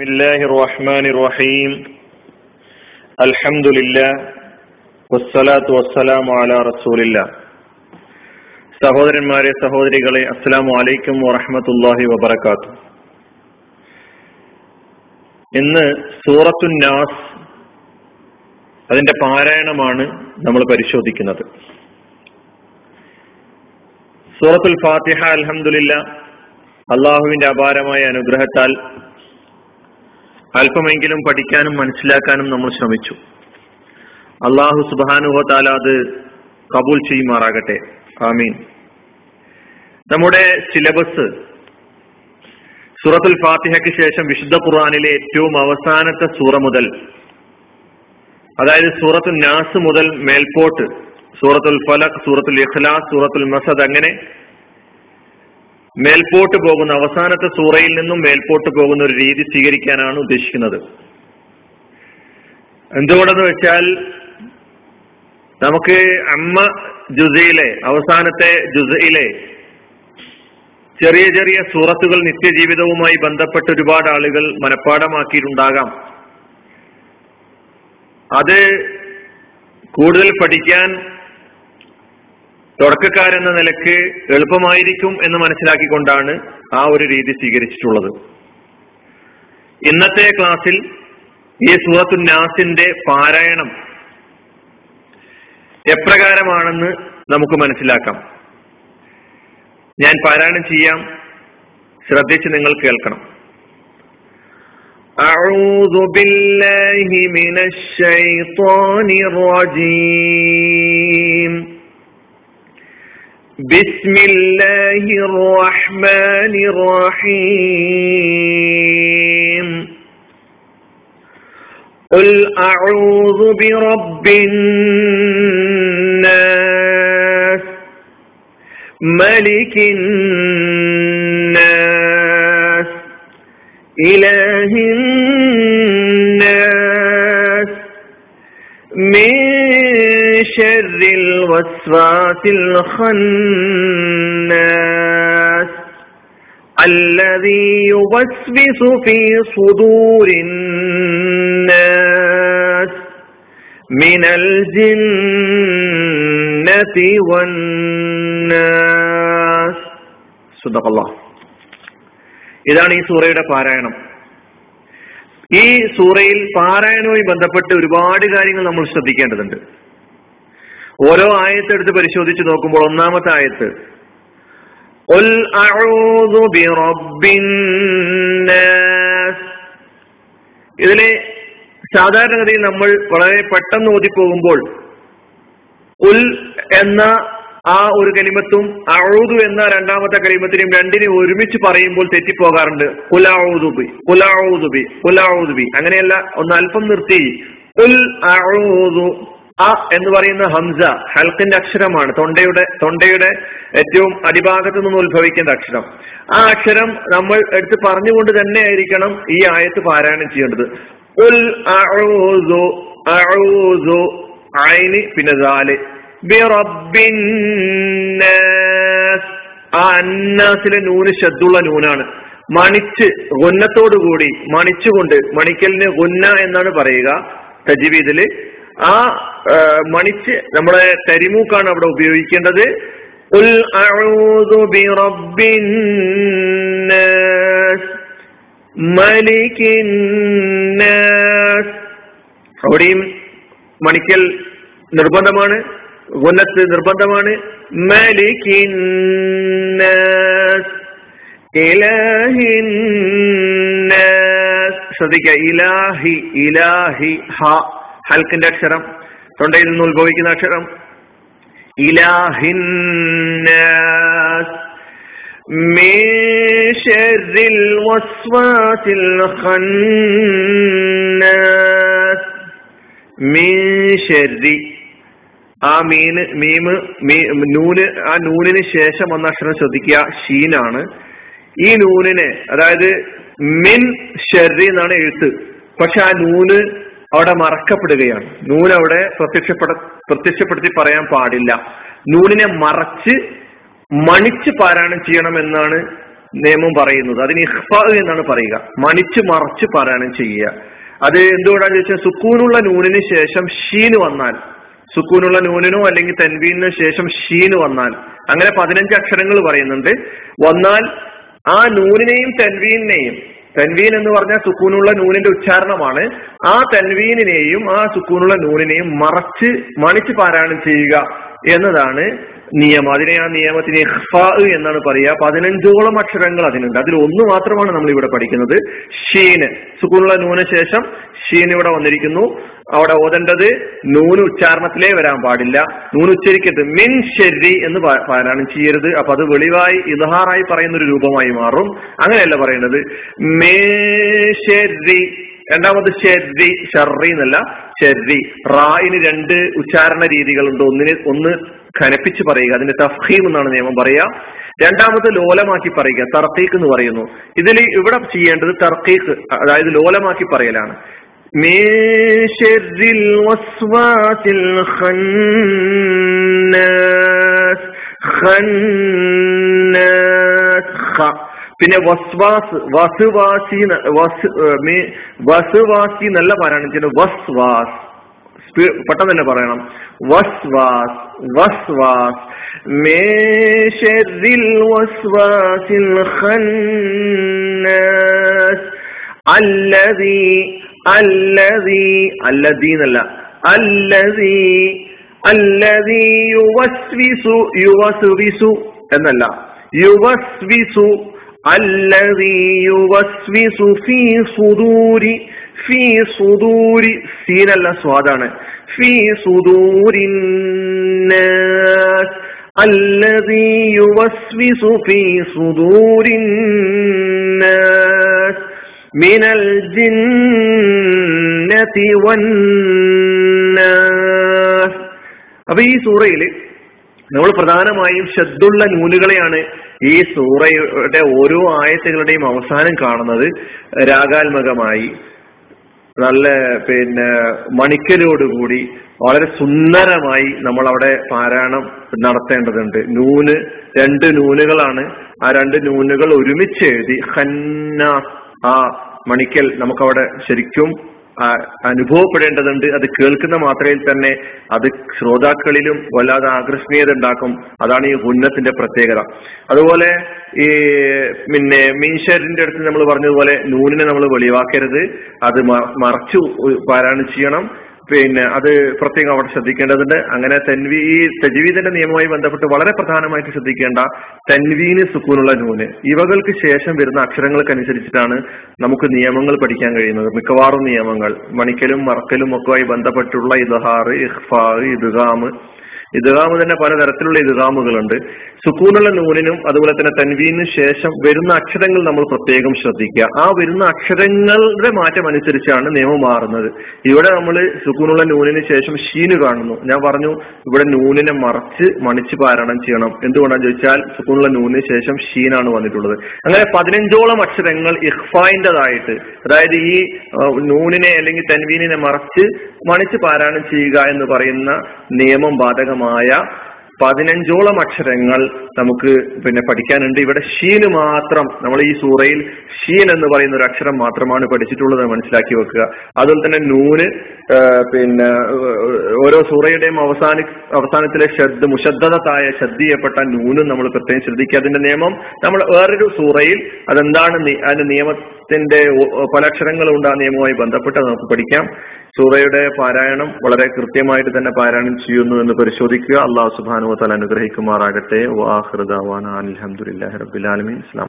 ബിസ്മില്ലാഹിർ റഹ്മാനിർ റഹീം. അൽഹംദുലില്ലാഹ് വസ്സലാത്തു വസ്സലാമു അലാ റസൂലില്ലാഹ്. സഹോദരന്മാരെ, സഹോദരികളെ, അസ്സലാമു അലൈക്കും വറഹ്മത്തുള്ളാഹി വബറകാതുഹു. ഇന്ന് സൂറത്തുൻ നാസ്, അതിന്റെ പാരായണമാണ് നമ്മൾ പരിശോധിക്കുന്നത്. സൂറത്തുൽ ഫാത്തിഹ അൽഹംദുലില്ലാഹ് അള്ളാഹുവിന്റെ അപാരമായ അനുഗ്രഹത്താൽ അല്പമെങ്കിലും പഠിക്കാനും മനസ്സിലാക്കാനും നമ്മൾ ശ്രമിച്ചു. അള്ളാഹു സുബ്ഹാനഹു വ തആല അത് കബൂൽ ചെയ്യുമാറാകട്ടെ. ആമീൻ. നമ്മുടെ സിലബസ് സൂറത്തുൽ ഫാത്തിഹയ്ക്ക് ശേഷം വിശുദ്ധ ഖുർആനിലെ ഏറ്റവും അവസാനത്തെ സൂറ മുതൽ, അതായത് സൂറത്തുൽ നാസ് മുതൽ മേൽപോട്ട് സൂറത്തുൽ ഫലഖ്, സൂറത്തുൽ ഇഖ്ലാസ്, സൂറത്തുൽ മസദ്, അങ്ങനെ മേൽപോട്ട് പോകുന്ന അവസാനത്തെ സൂറയിൽ നിന്നും മേൽപോട്ട് പോകുന്ന ഒരു രീതി സ്വീകരിക്കാനാണ് ഉദ്ദേശിക്കുന്നത്. എന്തുകൊണ്ടെന്ന് വെച്ചാൽ നമുക്ക് അമ്മ ജുസയിലെ അവസാനത്തെ ജുസയിലെ ചെറിയ ചെറിയ സൂറത്തുകൾ നിത്യജീവിതവുമായി ബന്ധപ്പെട്ട് ഒരുപാട് ആളുകൾ മനഃപ്പാഠമാക്കിയിട്ടുണ്ടാകാം. അത് കൂടുതൽ പഠിക്കാൻ തുടക്കക്കാരെന്ന നിലക്ക് എളുപ്പമായിരിക്കും എന്ന് മനസ്സിലാക്കിക്കൊണ്ടാണ് ആ ഒരു രീതി സ്വീകരിച്ചിട്ടുള്ളത്. ഇന്നത്തെ ക്ലാസ്സിൽ ഈ സൂറത്തുൻ നാസിന്റെ പാരായണം എപ്രകാരമാണെന്ന് നമുക്ക് മനസ്സിലാക്കാം. ഞാൻ പാരായണം ചെയ്യാം, ശ്രദ്ധിച്ച് നിങ്ങൾ കേൾക്കണം. അഊദു ബില്ലാഹി മിനശ് ശൈത്വാനിർ റജീം. ബിസ്മില്ലാഹിർ റഹ്മാനിർ റഹീം. ഖുൽ അഊദു ബിറബ്ബിൻ നാസ് മലിക്കിൻ നാസ് ഇലാഹിൻ നാസ് മിൻ ശർരിൽ വസ്വാസിൽ ഖന്നാസ് അല്ലദീ യുവസ്വിസു ഫീ സുദൂരിൻ നാസ് മിനൽ ജിന്നതി വൻ നാസ്. സദഖല്ലാഹ്. ഇതാണ് ഈ സൂറയുടെ പാരായണം. ഈ സൂറയിൽ പാരായണവുമായി ബന്ധപ്പെട്ട് ഒരുപാട് കാര്യങ്ങൾ നമ്മൾ ശ്രദ്ധിക്കേണ്ടതുണ്ട്. ഓരോ ആയത്ത് എടുത്ത് പരിശോധിച്ച് നോക്കുമ്പോൾ ഒന്നാമത്തെ ആയത്ത് ഖുൽ അഊദു ബിറബ്ബിൻ നാസ്, ഇതിലെ സാധാരണഗതിയിൽ നമ്മൾ വളരെ പെട്ടെന്ന് ഓതിപ്പോകുമ്പോൾ ഉൽ എന്ന ആ ഒരു കലിമത്തും അഊദു എന്ന രണ്ടാമത്തെ കലിമത്തിനെയും രണ്ടിനെ ഒരുമിച്ച് പറയുമ്പോൾ തെറ്റിപ്പോകാറുണ്ട്. ഖുൽ അഊദു ബി, ഖുൽ അഊദു ബി, ഖുൽ അഊദു ബി, അങ്ങനെയല്ല, ഒന്ന് അല്പം നിർത്തി ഖുൽ അഊദു. ആ എന്ന് പറയുന്ന ഹംസ ഹൽക്കിന്റെ അക്ഷരമാണ്, തൊണ്ടയുടെ ഏറ്റവും അടിഭാഗത്ത് നിന്ന് ഉത്ഭവിക്കേണ്ട അക്ഷരം. ആ അക്ഷരം നമ്മൾ എടുത്ത് പറഞ്ഞുകൊണ്ട് തന്നെ ആയിരിക്കണം ഈ ആയത്ത് പാരായണം ചെയ്യേണ്ടത്. ഉൽ അഊദു, അഊദു, ഐനി പിന്നെ ദാല്, ബിറബ്ബിൻ നാസ്. ആ അന്നാസിലെ നൂന് ശദ്ദുള്ള നൂനാണ്, മണിച്ച് ഗുന്നത്തോടുകൂടി മണിച്ചുകൊണ്ട്, മണിക്കലിന് ഗുന്ന എന്നാണ് പറയുക തജ്വീദില്. ആ മണിച്ച് നമ്മുടെ തരിമൂക്കാണ് അവിടെ ഉപയോഗിക്കേണ്ടത്. ഉൽ അഊദു ബിറബ്ബിൻ നാസ് മലിക്കിൻ നാസ്, അവിടെയും മണിക്കൽ നിർബന്ധമാണ്, ഗുന്നത്ത് നിർബന്ധമാണ്. മലിക്കിൻ നാസ് ഇലാഹിൻ നാസ്, ശ്രദ്ധിക്കുക, ഇലാഹി, ഇലാഹി, ഹ ഹൽക്കിന്റെ അക്ഷരം, തൊണ്ടയിൽ നിന്ന് ഉത്ഭവിക്കുന്ന അക്ഷരം. ഇലാഹിൻ നാസ് മിൻ ശർരിൽ വസ്വാസിൽ ഖന്നാസ്. മിൻ ശർരി, ആ മീന് മീമ് നൂന്, ആ നൂനിന് ശേഷം വന്ന അക്ഷരം ശ്രദ്ധിക്കുക, ഷീനാണ്. ഈ നൂനിനെ, അതായത് മിൻ ശർരി എന്നാണ് എഴുത്ത്, പക്ഷെ ആ നൂന് അവിടെ മറക്കപ്പെടുകയാണ്. നൂനവിടെ പ്രത്യക്ഷപ്പെടുത്തി പറയാൻ പാടില്ല. നൂനിനെ മറച്ച് മണിച്ച് പാരായണം ചെയ്യണം എന്നാണ് നിയമം പറയുന്നത്. അതിന് ഇഖ്ഫാ എന്നാണ് പറയുക, മണിച്ച് മറച്ച് പാരായണം ചെയ്യുക. അത് എന്തുകൊണ്ടാണെന്ന് ചോദിച്ചാൽ സുക്കൂനുള്ള നൂനിന് ശേഷം ഷീന് വന്നാൽ, സുക്കൂനുള്ള നൂനിനോ അല്ലെങ്കിൽ തൻവീനു ശേഷം ഷീന് വന്നാൽ, അങ്ങനെ 15 അക്ഷരങ്ങൾ പറയുന്നുണ്ട്. വന്നാൽ ആ നൂനിനെയും തൻവീനെയും, തൻവീൻ എന്ന് പറഞ്ഞാൽ സുക്കൂനുള്ള നൂനിന്റെ ഉച്ചാരണമാണ്, ആ തൻവീനെയും ആ സുക്കൂനുള്ള നൂനിനെയും മറച്ച് മണിച്ച് പാരായണം ചെയ്യുക എന്നതാണ് നിയമം. അതിനെ ആ നിയമത്തിന് ഇഖ്ഫാ എന്നാണ് പറയുക. 15ഓളം അക്ഷരങ്ങൾ അതിനുണ്ട്. അതിൽ ഒന്ന് മാത്രമാണ് നമ്മൾ ഇവിടെ പഠിക്കുന്നത്, ഷീന്. സുക്കൂനുള്ള നൂന് ശേഷം ഷീൻ ഇവിടെ വന്നിരിക്കുന്നു. അവിടെ ഓതേണ്ടത് നൂന് ഉച്ചാരണത്തിലേ വരാൻ പാടില്ല, നൂന് ഉച്ചരിക്കരുത്. മിൻ ശരി എന്ന് പാരായണം ചെയ്യരുത്. അപ്പൊ അത് വെളിവായി ഇദ്ഹാറായി പറയുന്ന ഒരു രൂപമായി മാറും. അങ്ങനെയല്ല പറയേണ്ടത്. മേ ശരി, രണ്ടാമത് ശരി, ഷർറി എന്നല്ല ശരി. റായിന് 2 ഉച്ചാരണ രീതികളുണ്ട്. ഒന്ന് ഖനപ്പിച്ച് പറയുക, അതിന്റെ തഫ്ഹീം എന്നാണ് നിയമം പറയുക. രണ്ടാമത് ലോലമാക്കി പറയുക, തർക്കീഖ് എന്ന് പറയുന്നു. ഇതിൽ ഇവിടെ ചെയ്യേണ്ടത് തർക്കീഖ്, അതായത് ലോലമാക്കി പറയലാണ്. പിന്നെ വസ്വാസ്, വസുവാസി, വസുവാസി എന്നല്ല പാരായണം ചെയ്യുന്നത്, വസ്വാസ്. പെട്ടെന്ന് തന്നെ പറയണം, വസ്വാസ്, വസ്വാസ്. മേ ശരിൽ വസ്വാസിൽ ഖന്നാസ്. അല്ലദീ, അല്ലദീ, അല്ലദീ എന്നല്ല, അല്ലദീ, അല്ലദീ യുവസ്വിസു, യുവസ്വിസു എന്നല്ല, യുവസ്വിസു. അല്ലദീ യുവസ്വിസു ഫീ സുദൂരി, ഫീ സുദൂരി, സീനല്ല സ്വാദാണ്, ഫീ സുദൂരിന്നാസ്. അല്ലദീ യുവസ്വിസു ഫീ സുദൂരിന്നാസ് മിനൽ ജിന്നതി വന്നാസ്. അപ്പൊ ഈ സൂറയിൽ നമ്മൾ പ്രധാനമായും ശദ്ദുള്ള നൂനുകളെയാണ് ഈ സൂറയുടെ ഓരോ ആയത്തുകളുടെയും അവസാനം കാണുന്നത്. രാഗാത്മകമായി നല്ല മണിക്കലോടുകൂടി വളരെ സുന്ദരമായി നമ്മൾ അവിടെ പാരായണം നടത്തേണ്ടതുണ്ട്. നൂന് 2 നൂനുകളാണ്. ആ 2 നൂനുകൾ ഒരുമിച്ച് എഴുതി ഖന്നാസ്, ആ മണിക്കൽ നമുക്കവിടെ ശരിക്കും അനുഭവപ്പെടേണ്ടതുണ്ട്. അത് കേൾക്കുന്ന മാത്രയിൽ തന്നെ അത് ശ്രോതാക്കളിലും വല്ലാതെ ആകർഷണീയത ഉണ്ടാക്കും. അതാണ് ഈ ഉന്നത്തിന്റെ പ്രത്യേകത. അതുപോലെ ഈ പിന്നെ മീൻഷറിന്റെ അടുത്ത് നമ്മൾ പറഞ്ഞതുപോലെ നൂനിനെ നമ്മൾ വെളിവാക്കരുത്, അത് മറച്ചു പാരായണം ചെയ്യണം. പിന്നെ അത് പ്രത്യേകം അവിടെ ശ്രദ്ധിക്കേണ്ടതുണ്ട്. അങ്ങനെ തൻവീ, ഈ തജ്വീദിന്റെ നിയമവുമായി ബന്ധപ്പെട്ട് വളരെ പ്രധാനമായിട്ട് ശ്രദ്ധിക്കേണ്ട തൻവീന്, സുക്കൂനുള്ള നൂന്, ഇവകൾക്ക് ശേഷം വരുന്ന അക്ഷരങ്ങൾക്കനുസരിച്ചിട്ടാണ് നമുക്ക് നിയമങ്ങൾ പഠിക്കാൻ കഴിയുന്നത്. മിക്കവാറും നിയമങ്ങൾ മണിക്കലും മറക്കലും ഒക്കെയായി ബന്ധപ്പെട്ടുള്ള ഇദ്ഹാർ, ഇഖ്ഫാ, ഇദ്ഗാമ്. ഇദ്ഗാമ് തന്നെ പലതരത്തിലുള്ള ഇദ്ഗാമുകളുണ്ട്. സുക്കൂനുള്ള നൂനിനും അതുപോലെ തന്നെ തൻവീനു ശേഷം വരുന്ന അക്ഷരങ്ങൾ നമ്മൾ പ്രത്യേകം ശ്രദ്ധിക്കുക. ആ വരുന്ന അക്ഷരങ്ങളുടെ മാറ്റം അനുസരിച്ചാണ് നിയമം മാറുന്നത്. ഇവിടെ നമ്മൾ സുക്കൂനുള്ള നൂനിന് ശേഷം ഷീന് കാണുന്നു. ഞാൻ പറഞ്ഞു ഇവിടെ നൂനിനെ മറച്ച് മണിച്ച് പാരായണം ചെയ്യണം. എന്തുകൊണ്ടാണെന്ന് ചോദിച്ചാൽ സുക്കൂനുള്ള നൂനിന് ശേഷം ഷീനാണ് വന്നിട്ടുള്ളത്. അങ്ങനെ 15ഓളം അക്ഷരങ്ങൾ ഇഖ്ഫായിൻ്റെതായിട്ട്, അതായത് ഈ നൂനിനെ അല്ലെങ്കിൽ തൻവീനിനെ മറച്ച് മണിച്ച് പാരായണം ചെയ്യുക എന്ന് പറയുന്ന നിയമം ബാധകമായ 15ഓളം അക്ഷരങ്ങൾ നമുക്ക് പിന്നെ പഠിക്കാനുണ്ട്. ഇവിടെ ഷീന് മാത്രം, നമ്മൾ ഈ സൂറയിൽ ഷീൻ എന്ന് പറയുന്ന ഒരു അക്ഷരം മാത്രമാണ് പഠിച്ചിട്ടുള്ളത്, മനസ്സിലാക്കി വെക്കുക. അതുപോലെ തന്നെ നൂന്, പിന്നെ ഓരോ സൂറയുടെയും അവസാനത്തിലെ ഷദ്, മുഷദ്ദദത്തായ ഷദ് ചെയ്യപ്പെട്ട നൂനും നമ്മൾ പ്രത്യേകം ശ്രദ്ധിക്കുക. അതിന്റെ നിയമം നമ്മൾ വേറൊരു സൂറയിൽ അതെന്താണ്, അതിന്റെ നിയമത്തിന്റെ പല അക്ഷരങ്ങളുണ്ട്, ആ നിയമവുമായി ബന്ധപ്പെട്ട് നമുക്ക് പഠിക്കാം. സൂറയുടെ പാരായണം വളരെ കൃത്യമായിട്ട് തന്നെ പാരായണം ചെയ്യുന്നു എന്ന് പരിശോധിക്കുക. അല്ലാഹു സുബ്ഹാനഹു വ തആല അനുഗ്രഹിക്കുമാറാകട്ടെ. വആഖിറു ദഅ്വാനാ അൽഹംദുലില്ലാഹി റബ്ബിൽ ആലമീൻ.